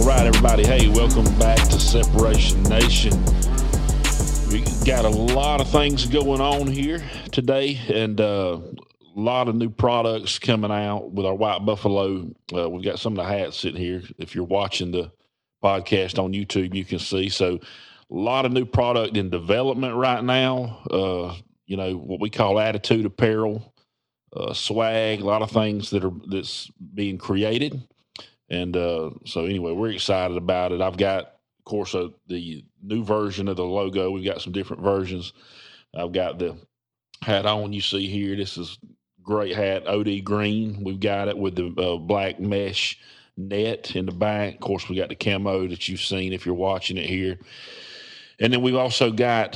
All right, everybody. Hey, welcome back to Separation Nation. We got a lot of things going on here today, and a lot of new products coming out with our White Buffalo. We've got some of the hats sitting here. If you're watching the podcast on YouTube, you can see. So a lot of new product in development right now. You know, what we call attitude apparel, swag, a lot of things that's being created. And so anyway, we're excited about it. I've got, of course, the new version of the logo. We've got some different versions. I've got the hat on you see here. This is great hat, OD green. We've got it with the black mesh net in the back. Of course, we got the camo that you've seen if you're watching it here. And then we've also got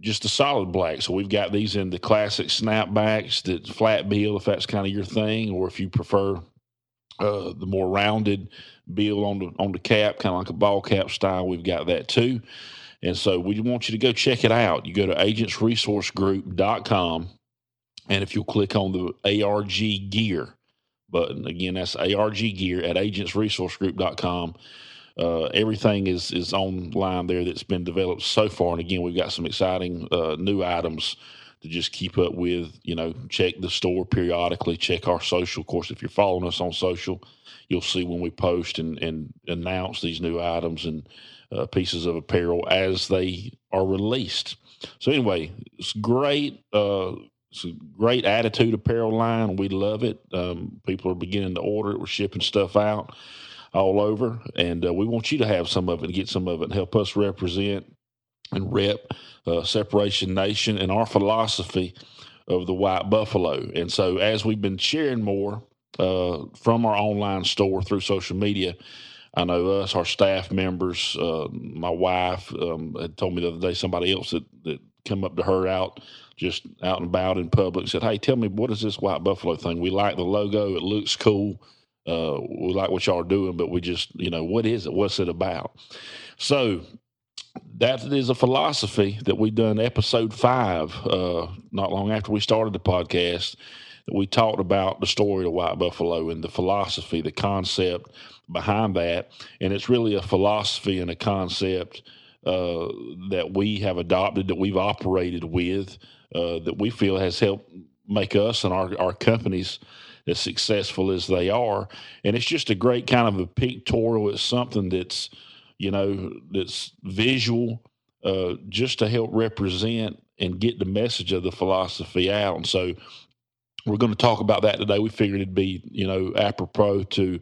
just the solid black. So we've got these in the classic snapbacks, the flat bill, if that's kind of your thing, or if you prefer the more rounded bill on the cap, kind of like a ball cap style. We've got that too. And so we want you to go check it out. You go to agentsresourcegroup.com, and if you'll click on the ARG gear button, again, that's ARG gear at agentsresourcegroup.com. Everything is online there that's been developed so far. And again, we've got some exciting new items to just keep up with. You know, check the store periodically, check our social. Of course, if you're following us on social, you'll see when we post and announce these new items and pieces of apparel as they are released. So anyway, it's great. It's a great attitude apparel line. We love it. People are beginning to order it. We're shipping stuff out all over, and we want you to have some of it and get some of it and help us represent and rep Separation Nation and our philosophy of the White Buffalo. And so as we've been sharing more from our online store through social media, I know us, our staff members, my wife had told me the other day, somebody else that come up to her just out and about in public said, "Hey, tell me, what is this White Buffalo thing? We like the logo. It looks cool. We like what y'all are doing, but we just, you know, what is it? What's it about?" So that is a philosophy that we done episode 5, not long after we started the podcast, that we talked about the story of White Buffalo and the philosophy, the concept behind that. And it's really a philosophy and a concept that we have adopted, that we've operated with, that we feel has helped make us and our companies as successful as they are. And it's just a great kind of a pictorial. It's something that's, you know, that's visual, just to help represent and get the message of the philosophy out. And so we're going to talk about that today. We figured it'd be, you know, apropos to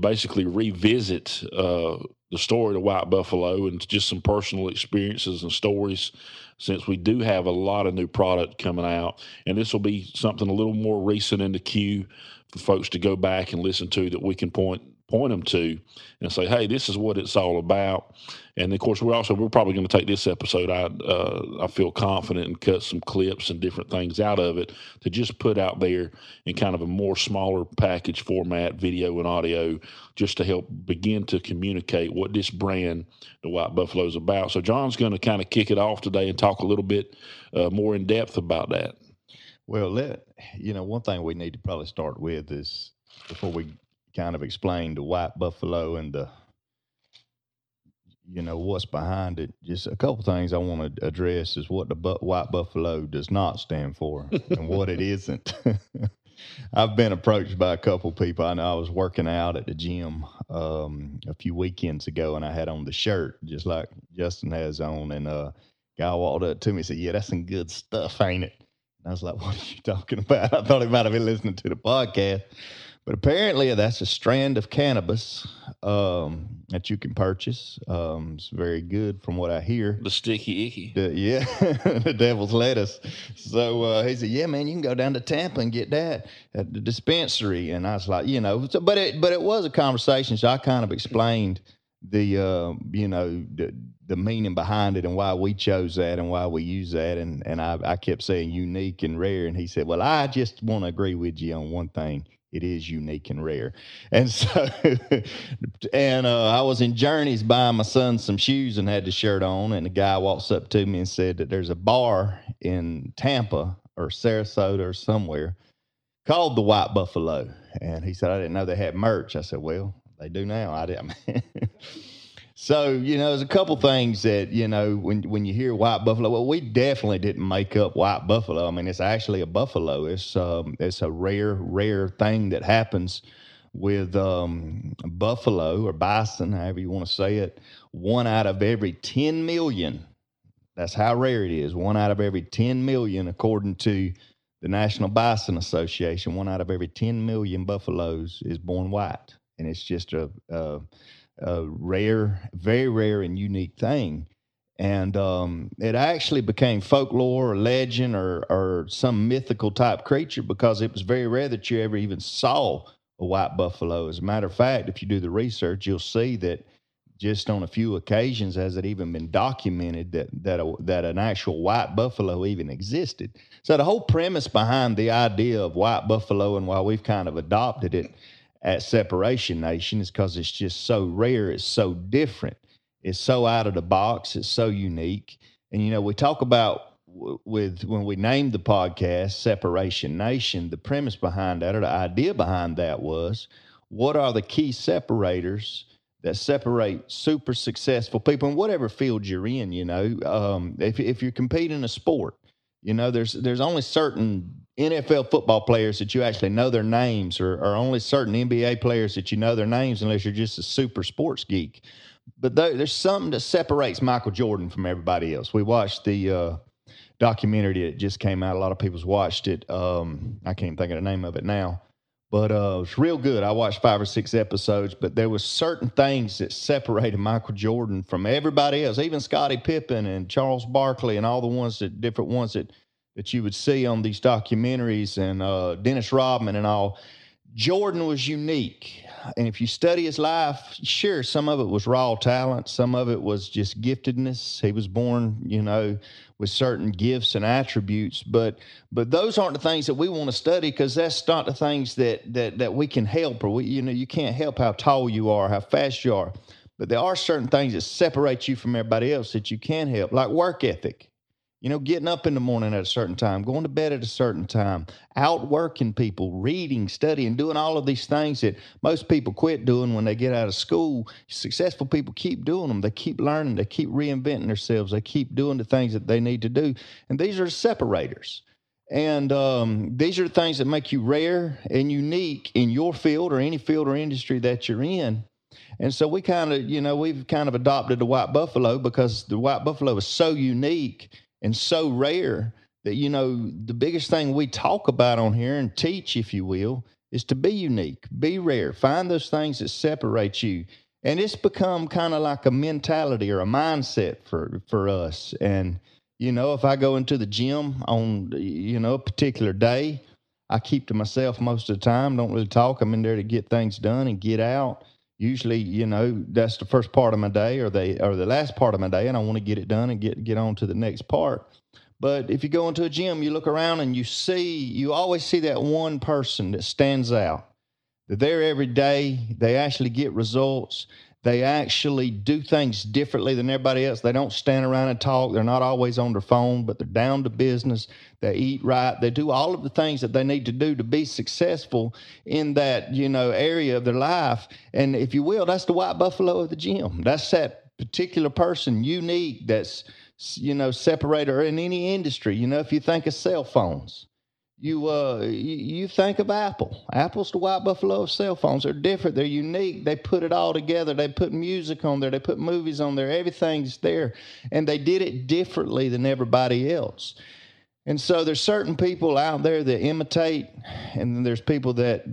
basically revisit the story of the White Buffalo and just some personal experiences and stories, since we do have a lot of new product coming out. And this will be something a little more recent in the queue for folks to go back and listen to, that we can point them to and say, hey, this is what it's all about. And of course, we're probably going to take this episode. I feel confident, and cut some clips and different things out of it to just put out there in kind of a more smaller package format, video and audio, just to help begin to communicate what this brand, the White Buffalo, is about. So John's going to kind of kick it off today and talk a little bit more in depth about that. Well, one thing we need to probably start with is, before we kind of explain the White Buffalo and the, you know, what's behind it, just a couple things I want to address is what the White Buffalo does not stand for and what it isn't. I've been approached by a couple people. I know I was working out at the gym a few weekends ago, and I had on the shirt just like Justin has on, and a guy walked up to me and said, "Yeah, that's some good stuff, ain't it?" And I was like, "What are you talking about?" I thought he might have been listening to the podcast. But apparently that's a strand of cannabis that you can purchase. It's very good from what I hear. The sticky icky. The devil's lettuce. So he said, "Yeah, man, you can go down to Tampa and get that at the dispensary." And I was like, you know, so, but it was a conversation. So I kind of explained the, you know, the meaning behind it and why we chose that and why we use that. And I kept saying unique and rare. And he said, "Well, I just want to agree with you on one thing. It is unique and rare." And so, I was in Journeys buying my son some shoes and had the shirt on, and the guy walks up to me and said that there's a bar in Tampa or Sarasota or somewhere called the White Buffalo. And he said, "I didn't know they had merch." I said, "Well, They do now. I didn't. So, you know, there's a couple things that, you know, when you hear white buffalo, well, we definitely didn't make up white buffalo. I mean, it's actually a buffalo. It's a rare thing that happens with buffalo or bison, however you want to say it. 1 out of every 10 million. That's how rare it is. 1 out of every 10 million, according to the National Bison Association. 1 out of every 10 million buffaloes is born white. And it's just a rare, very rare and unique thing. And it actually became folklore or legend or some mythical type creature because it was very rare that you ever even saw a white buffalo. As a matter of fact, if you do the research, you'll see that just on a few occasions has it even been documented that an actual white buffalo even existed. So the whole premise behind the idea of white buffalo and why we've kind of adopted it at Separation Nation is because it's just so rare, it's so different, it's so out of the box, it's so unique. And, you know, we talk about when we named the podcast Separation Nation, the premise behind that or the idea behind that was, what are the key separators that separate super successful people in whatever field you're in? You know, if you're competing in a sport, you know, there's only certain NFL football players that you actually know their names, or only certain NBA players that you know their names, unless you're just a super sports geek. But there's something that separates Michael Jordan from everybody else. We watched the documentary that just came out. A lot of people's watched it. I can't think of the name of it now. But it's real good. I watched 5 or 6 episodes, but there was certain things that separated Michael Jordan from everybody else, even Scottie Pippen and Charles Barkley and all the ones that different ones that you would see on these documentaries and Dennis Rodman and all. Jordan was unique. And if you study his life, sure, some of it was raw talent. Some of it was just giftedness. He was born, you know, with certain gifts and attributes. But those aren't the things that we want to study, because that's not the things that we can help. Or, you know, you can't help how tall you are, how fast you are. But there are certain things that separate you from everybody else that you can help, like work ethic. You know, getting up in the morning at a certain time, going to bed at a certain time, outworking people, reading, studying, doing all of these things that most people quit doing when they get out of school. Successful people keep doing them. They keep learning. They keep reinventing themselves. They keep doing the things that they need to do. And these are separators. And these are the things that make you rare and unique in your field or any field or industry that you're in. And so we kind of, you know, we've kind of adopted the white buffalo because the white buffalo is so unique and so rare that, you know, the biggest thing we talk about on here and teach, if you will, is to be unique, be rare, find those things that separate you. And it's become kind of like a mentality or a mindset for us. And, you know, if I go into the gym on, you know, a particular day, I keep to myself most of the time, don't really talk. I'm in there to get things done and get out. Usually, you know, that's the first part of my day or the last part of my day, and I want to get it done and get on to the next part. But if you go into a gym, you look around and you always see that one person that stands out. They're there every day. They actually get results. They actually do things differently than everybody else. They don't stand around and talk. They're not always on their phone, but they're down to business. They eat right. They do all of the things that they need to do to be successful in that, you know, area of their life. And if you will, that's the white buffalo of the gym. That's that particular person, unique, that's, you know, separator in any industry. You know, if you think of cell phones, you think of Apple. Apple's the white buffalo of cell phones. They're different. They're unique. They put it all together. They put music on there. They put movies on there. Everything's there. And they did it differently than everybody else. And so there's certain people out there that imitate, and then there's people that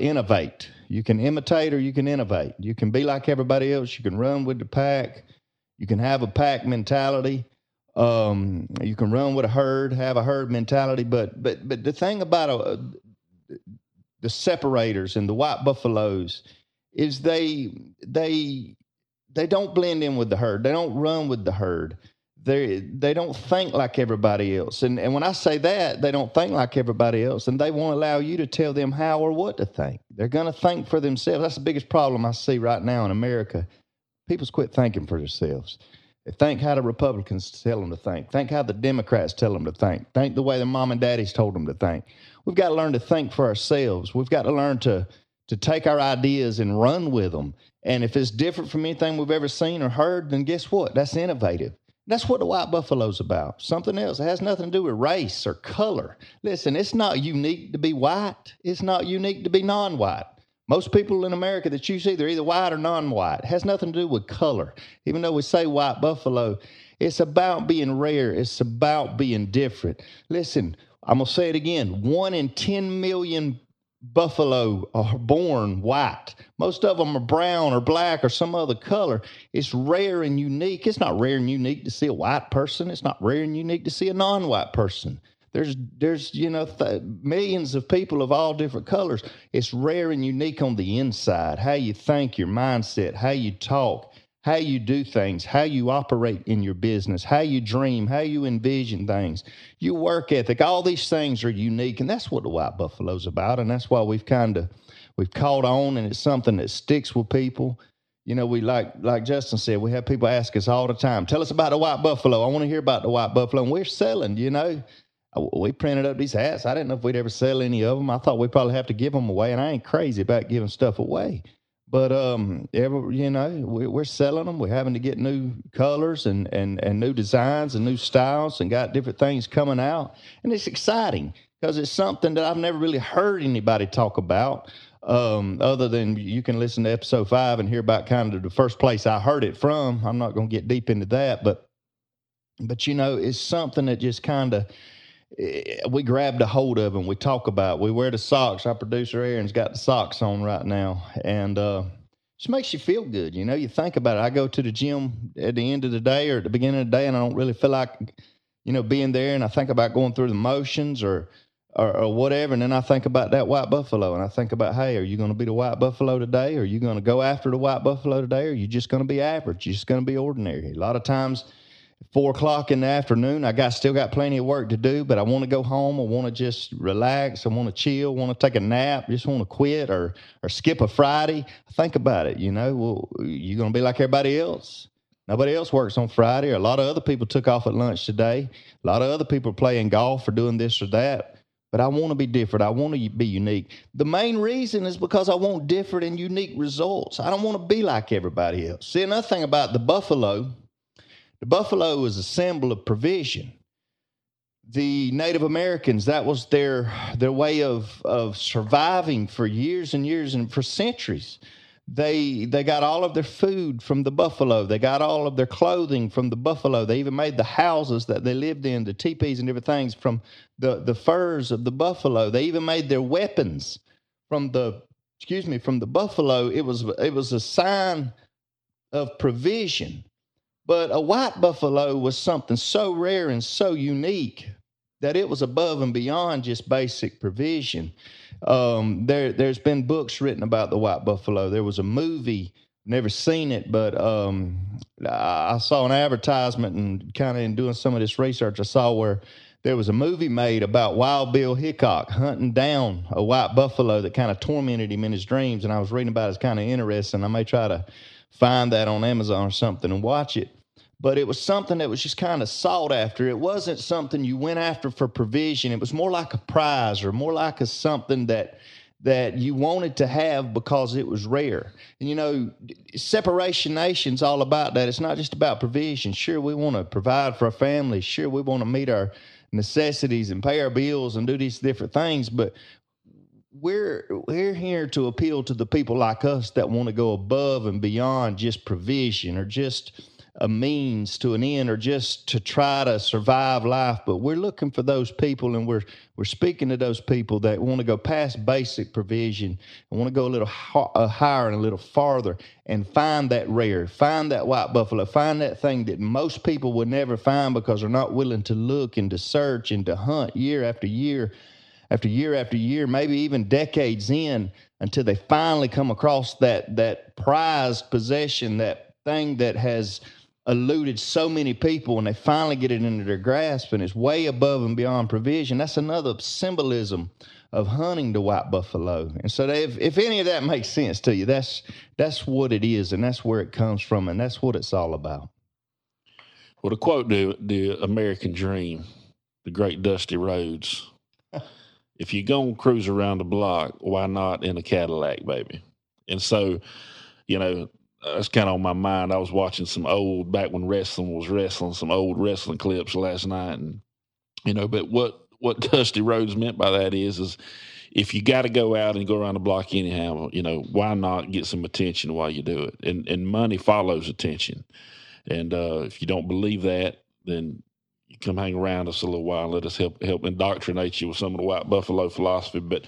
innovate. You can imitate or you can innovate. You can be like everybody else. You can run with the pack. You can have a pack mentality. You can run with a herd, have a herd mentality, but the thing about the separators and the white buffaloes is they don't blend in with the herd. They don't run with the herd. They don't think like everybody else. And when I say that, they don't think like everybody else, and they won't allow you to tell them how or what to think. They're going to think for themselves. That's the biggest problem I see right now in America. People's quit thinking for themselves. Think how the Republicans tell them to think. Think how the Democrats tell them to think. Think the way their mom and daddies told them to think. We've got to learn to think for ourselves. We've got to learn to to take our ideas and run with them. And if it's different from anything we've ever seen or heard, then guess what? That's innovative. That's what the White Buffalo's about. Something else. It has nothing to do with race or color. Listen, it's not unique to be white. It's not unique to be non-white. Most people in America that you see, they're either white or non-white. It has nothing to do with color. Even though we say White Buffalo, it's about being rare. It's about being different. Listen, I'm going to say it again. 1 in 10 million buffalo are born white. Most of them are brown or black or some other color. It's rare and unique. It's not rare and unique to see a white person. It's not rare and unique to see a non-white person. There's millions of people of all different colors. It's rare and unique on the inside. How you think, your mindset, how you talk, how you do things, how you operate in your business, how you dream, how you envision things, your work ethic, all these things are unique. And that's what the White Buffalo's about. And that's why we've caught on, and it's something that sticks with people. You know, we like Justin said, we have people ask us all the time, tell us about the White Buffalo. I want to hear about the White Buffalo. And we're selling, you know, we printed up these hats. I didn't know if we'd ever sell any of them. I thought we'd probably have to give them away. And I ain't crazy about giving stuff away. But, we're selling them. We're having to get new colors and new designs and new styles, and got different things coming out. And it's exciting because it's something that I've never really heard anybody talk about, other than you can listen to episode 5 and hear about kind of the first place I heard it from. I'm not going to get deep into that, but you know, it's something that just kind of, we grabbed a hold of and we talk about. We wear the socks. Our producer Aaron's got the socks on right now, and just makes you feel good. You know, you think about it. I go to the gym at the end of the day or at the beginning of the day, and I don't really feel like, you know, being there. And I think about going through the motions or whatever, and then I think about that White Buffalo, and I think about, hey, are you going to be the White Buffalo today? Are you going to go after the White Buffalo today? Or are you just going to be average? You're just going to be ordinary. A lot of times, 4 o'clock in the afternoon, I still got plenty of work to do, but I want to go home. I want to just relax. I want to chill. Want to take a nap. Just want to quit or skip a Friday. Think about it. You know, well, you're going to be like everybody else. Nobody else works on Friday. Or a lot of other people took off at lunch today. A lot of other people are playing golf or doing this or that. But I want to be different. I want to be unique. The main reason is because I want different and unique results. I don't want to be like everybody else. See, another thing about the buffalo. The buffalo is a symbol of provision. The Native Americans, that was their way of surviving for years and years and for centuries. They got all of their food from the buffalo. They got all of their clothing from the buffalo. They even made the houses that they lived in, the teepees and different things from the furs of the buffalo. They even made their weapons from the buffalo. It was a sign of provision. But a white buffalo was something so rare and so unique that it was above and beyond just basic provision. There's been books written about the white buffalo. There was a movie, never seen it, but I saw an advertisement, and kind of in doing some of this research, I saw where there was a movie made about Wild Bill Hickok hunting down a white buffalo that kind of tormented him in his dreams. And I was reading about it. It's kind of interesting. I may try to find that on Amazon or something and watch it. But it was something that was just kind of sought after. It wasn't something you went after for provision. It was more like a prize, or more like a something that you wanted to have because it was rare. And, you know, Separation Nation's all about that. It's not just about provision. Sure, we want to provide for our families. Sure, we want to meet our necessities and pay our bills and do these different things. But we're here to appeal to the people like us that want to go above and beyond just provision or just a means to an end or just to try to survive life. But we're looking for those people, and we're speaking to those people that want to go past basic provision and want to go a little higher and a little farther and find that rare, find that white buffalo, find that thing that most people would never find because they're not willing to look and to search and to hunt year after year after year after year, maybe even decades in, until they finally come across that prized possession, that thing that has eluded so many people, and they finally get it into their grasp, and it's way above and beyond provision. That's another symbolism of hunting the white buffalo. And so if any of that makes sense to you, that's what it is, and that's where it comes from, and that's what it's all about. Well, to quote the American dream, the great Dusty Rhodes, If you're going to cruise around the block, why not in a Cadillac, baby? And so, you know, that's kind of on my mind. I was watching some old, back when wrestling was wrestling, some old wrestling clips last night. And, you know, but what Dusty Rhodes meant by that is if you got to go out and go around the block anyhow, you know, why not get some attention while you do it? And money follows attention. And if you don't believe that, then you come hang around us a little while and let us help indoctrinate you with some of the White Buffalo philosophy. But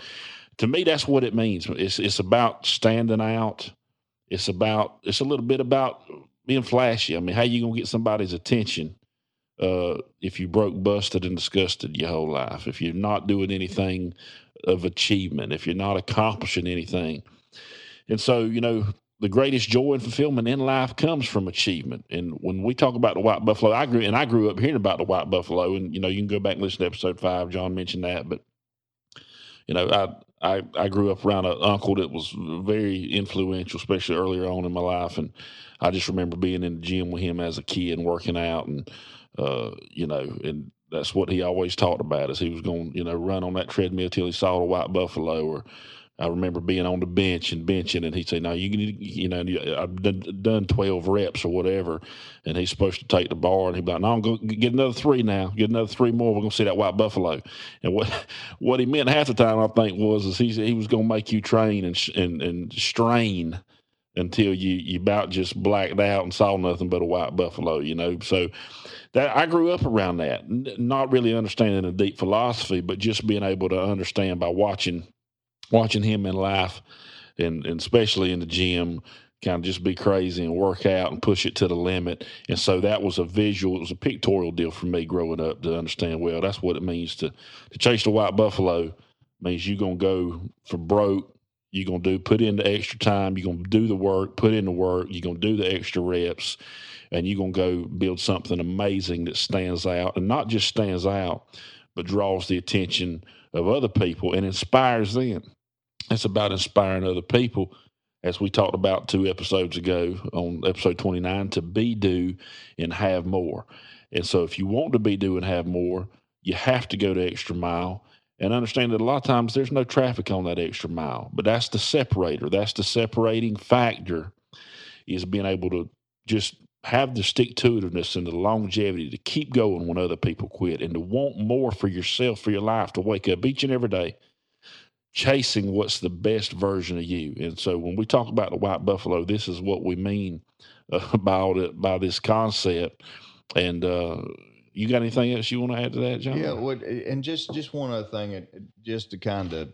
to me, that's what it means. It's about standing out. It's a little bit about being flashy. I mean, how you going to get somebody's attention if you broke, busted, and disgusted your whole life, if you're not doing anything of achievement, if you're not accomplishing anything? And so, you know, the greatest joy and fulfillment in life comes from achievement. And when we talk about the White Buffalo, I grew up hearing about the White Buffalo, and, you know, you can go back and listen to episode 5. John mentioned that, but, you know, I grew up around an uncle that was very influential, especially earlier on in my life. And I just remember being in the gym with him as a kid and working out, and, you know, and that's what he always talked about, is he was going to, you know, run on that treadmill till he saw the White Buffalo. Or I remember being on the bench and benching, and he'd say, no, you know, I've done 12 reps or whatever, and he's supposed to take the bar, and he'd be like, no, I'm going to get another 3 now, get another 3 more, we're going to see that White Buffalo. And what he meant half the time, I think, was he was going to make you train and strain until you about just blacked out and saw nothing but a White Buffalo, you know. So that I grew up around that, not really understanding the deep philosophy, but just being able to understand by watching him in life, and especially in the gym, kind of just be crazy and work out and push it to the limit. And so that was a pictorial deal for me growing up to understand, well, that's what it means to chase the White Buffalo. Means you're going to go for broke. You're going to put in the extra time. You're going to do the work, put in the work. You're going to do the extra reps, and you're going to go build something amazing that stands out, and not just stands out, but draws the attention of other people and inspires them. It's about inspiring other people, as we talked about 2 episodes ago on episode 29, to be, do, and have more. And so if you want to be, do, and have more, you have to go the extra mile and understand that a lot of times there's no traffic on that extra mile. But that's the separator. That's the separating factor, is being able to just have the stick-to-itiveness and the longevity to keep going when other people quit, and to want more for yourself, for your life, to wake up each and every day chasing what's the best version of you. And so when we talk about the White Buffalo, this is what we mean by this concept. And you got anything else you want to add to that, John? Yeah, and just one other thing, just to kind of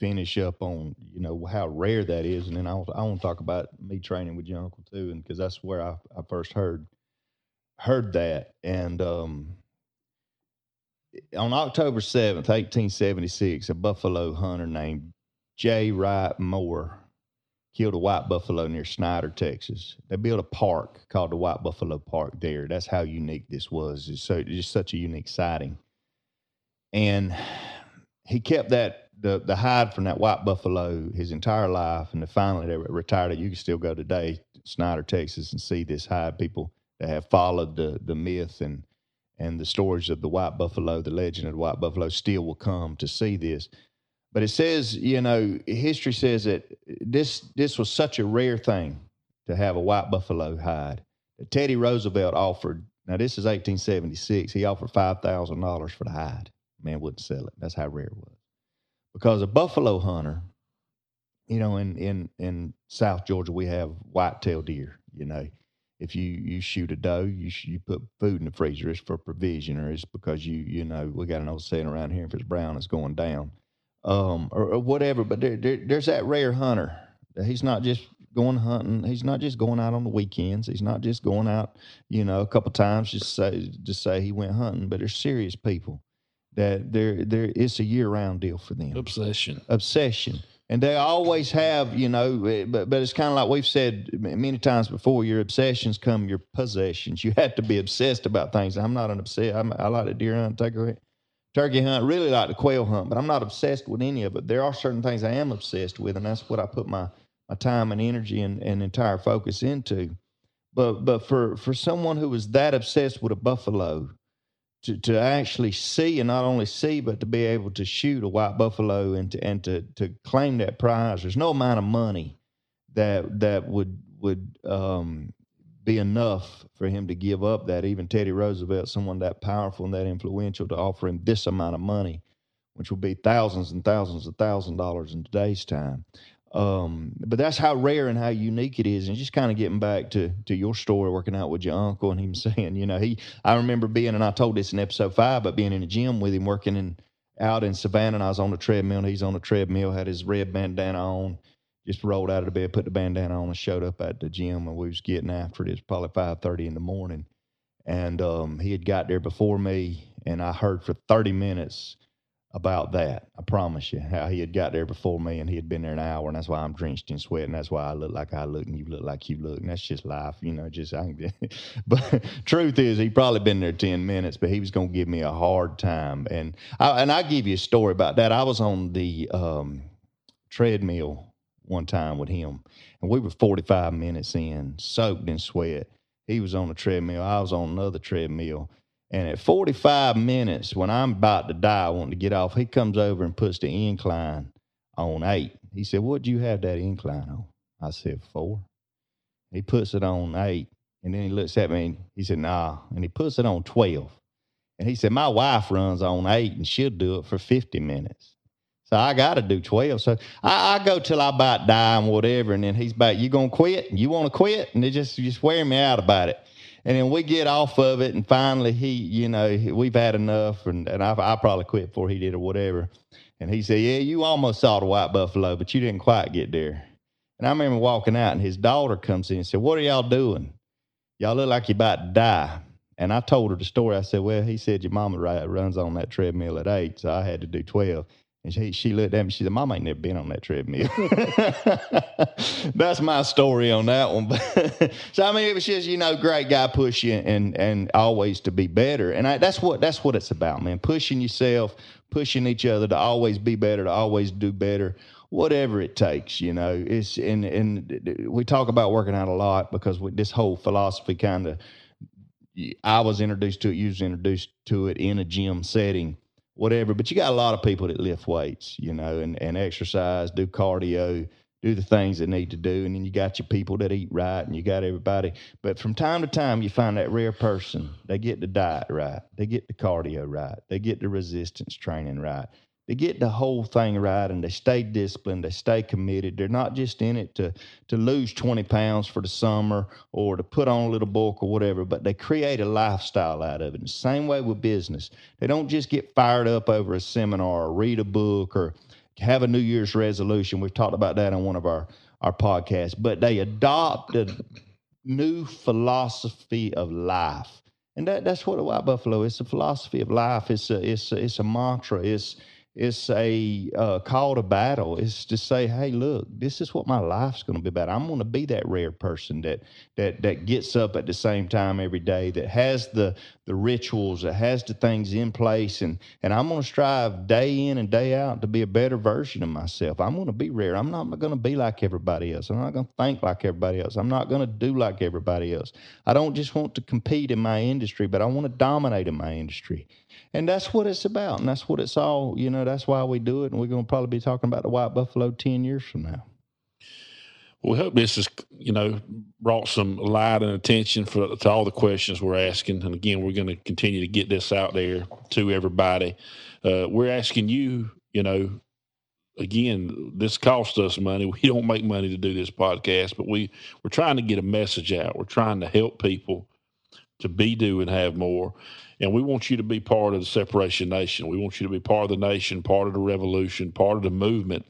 finish up on, you know, how rare that is, and then I want to talk about me training with your uncle too, and because that's where I first heard that. And on October 7th, 1876, a buffalo hunter named J. Wright Moore killed a white buffalo near Snyder, Texas. They built a park called the White Buffalo Park there. That's how unique this was. It's just such a unique sighting. And he kept that the hide from that white buffalo his entire life, and finally they retired it. You can still go today to Snyder, Texas, and see this hide. People that have followed the myth and the stories of the white buffalo, the legend of the white buffalo, still will come to see this. But it says, you know, history says that this was such a rare thing to have a white buffalo hide. Teddy Roosevelt offered, now this is 1876, he offered $5,000 for the hide. Man wouldn't sell it. That's how rare it was. Because a buffalo hunter, you know, in South Georgia, we have white-tailed deer, you know. If you shoot a doe, you put food in the freezer. It's for provision, or it's because you know, we got an old saying around here, if it's brown, it's going down, or whatever. But there's that rare hunter. He's not just going hunting. He's not just going out on the weekends. He's not just going out, you know, a couple times just say he went hunting. But there's serious people that it's a year-round deal for them. Obsession. And they always have, you know, but it's kind of like we've said many times before, your obsessions come your possessions. You have to be obsessed about things. I'm not an obsessed. I like to deer hunt, turkey hunt, really like to quail hunt, but I'm not obsessed with any of it. There are certain things I am obsessed with, and that's what I put my time and energy and entire focus into. But for someone who was that obsessed with a buffalo to actually see, and not only see, but to be able to shoot a white buffalo and to claim that prize. There's no amount of money that would be enough for him to give up that. Even Teddy Roosevelt, someone that powerful and that influential, to offer him this amount of money, which would be thousands and thousands of $1,000 in today's time. But that's how rare and how unique it is. And just kind of getting back to your story, working out with your uncle and him saying, you know, I remember being, and I told this in episode 5, but being in the gym with him, working out in Savannah, and I was on the treadmill and he's on the treadmill, had his red bandana on, just rolled out of the bed, put the bandana on and showed up at the gym, and we was getting after it. It was probably 5:30 in the morning. And, he had got there before me, and I heard for 30 minutes about that. I promise you, how he had got there before me, and he had been there an hour, and that's why I'm drenched in sweat, and that's why I look like I look, and you look like you look, and that's just life, you know. But truth is, he probably been there 10 minutes, but he was gonna give me a hard time, and I give you a story about that. I was on the treadmill one time with him, and we were 45 minutes in, soaked in sweat. He was on the treadmill, I was on another treadmill. And at 45 minutes, when I'm about to die, wanting to get off, he comes over and puts the incline on 8. He said, "What do you have that incline on?" I said, 4. He puts it on 8. And then he looks at me and he said, "Nah." And he puts it on 12. And he said, "My wife runs on 8 and she'll do it for 50 minutes. So I got to do 12. So I go till I about die and whatever." And then he's about, "You going to quit? You want to quit?" And it just wearing me out about it. And then we get off of it, and finally he, you know, we've had enough, and I probably quit before he did or whatever. And he said, "Yeah, you almost saw the white buffalo, but you didn't quite get there." And I remember walking out, and his daughter comes in and said, "What are y'all doing? Y'all look like you're about to die." And I told her the story. I said, "Well, he said your mama runs on that treadmill at 8, so I had to do 12. And she looked at me, she said, "Mom ain't never been on that treadmill." That's my story on that one. So, I mean, it was just, you know, great guy pushing and always to be better. And that's what it's about, man. Pushing yourself, pushing each other to always be better, to always do better, whatever it takes, you know. It's and we talk about working out a lot because this whole philosophy kind of, I was introduced to it, you was introduced to it in a gym setting, whatever, but you got a lot of people that lift weights, you know, and exercise, do cardio, do the things they need to do, and then you got your people that eat right, and you got everybody. But from time to time, you find that rare person. They get the diet right. They get the cardio right. They get the resistance training right. They get the whole thing right, and they stay disciplined. They stay committed. They're not just in it to lose 20 pounds for the summer or to put on a little bulk or whatever, but they create a lifestyle out of it. And the same way with business. They don't just get fired up over a seminar or read a book or have a New Year's resolution. We've talked about that on one of our podcasts. But they adopt a new philosophy of life. And that's what a white buffalo is. It's a philosophy of life. It's a mantra. It's a call to battle. It's to say, hey, look, this is what my life's going to be about. I'm going to be that rare person that gets up at the same time every day, that has the rituals, that has the things in place, and I'm going to strive day in and day out to be a better version of myself. I'm going to be rare. I'm not going to be like everybody else. I'm not going to think like everybody else. I'm not going to do like everybody else. I don't just want to compete in my industry, but I want to dominate in my industry. And that's what it's about, and that's what it's all, you know, that's why we do it, and we're going to probably be talking about the white buffalo 10 years from now. We hope this has, you know, brought some light and attention to all the questions we're asking. And, again, we're going to continue to get this out there to everybody. We're asking you, you know, again, this costs us money. We don't make money to do this podcast, but we're trying to get a message out. We're trying to help people to be, do, and have more. And we want you to be part of the Separation Nation. We want you to be part of the nation, part of the revolution, part of the movement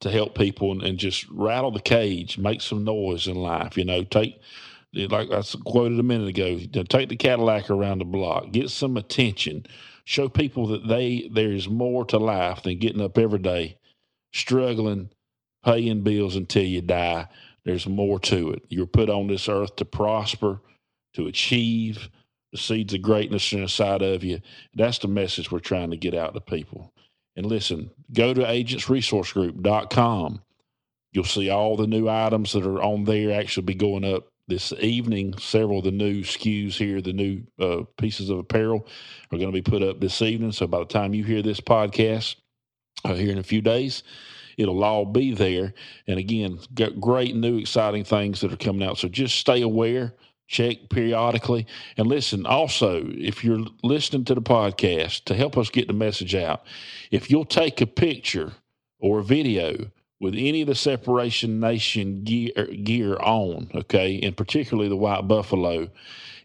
to help people and just rattle the cage, make some noise in life. You know, take, like I quoted a minute ago, take the Cadillac around the block, get some attention, show people that there is more to life than getting up every day, struggling, paying bills until you die. There's more to it. You're put on this earth to prosper, to achieve. The seeds of greatness are inside of you. That's the message we're trying to get out to people. And listen, go to agentsresourcegroup.com. You'll see all the new items that are on there actually be going up this evening. Several of the new SKUs here, the new pieces of apparel are going to be put up this evening. So by the time you hear this podcast here in a few days, it'll all be there. And again, got great new exciting things that are coming out. So just stay aware, check periodically. And listen, also, if you're listening to the podcast, to help us get the message out, if you'll take a picture or a video with any of the Separation Nation gear on, okay, and particularly the White Buffalo,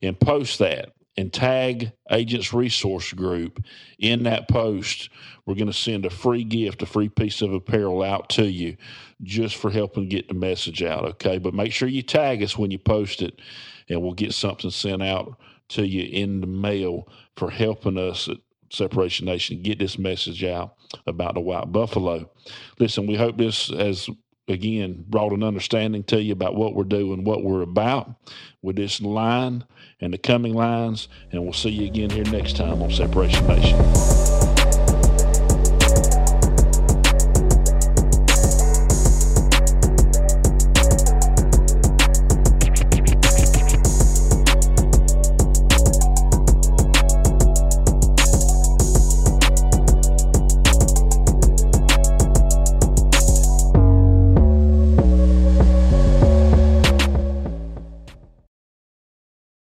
and post that and tag Agents Resource Group in that post, we're going to send a free gift, a free piece of apparel out to you just for helping get the message out, okay? But make sure you tag us when you post it, and we'll get something sent out to you in the mail for helping us at Separation Nation get this message out about the White Buffalo. Listen, we hope this has, again, brought an understanding to you about what we're doing, what we're about with this line and the coming lines, and we'll see you again here next time on Separation Nation.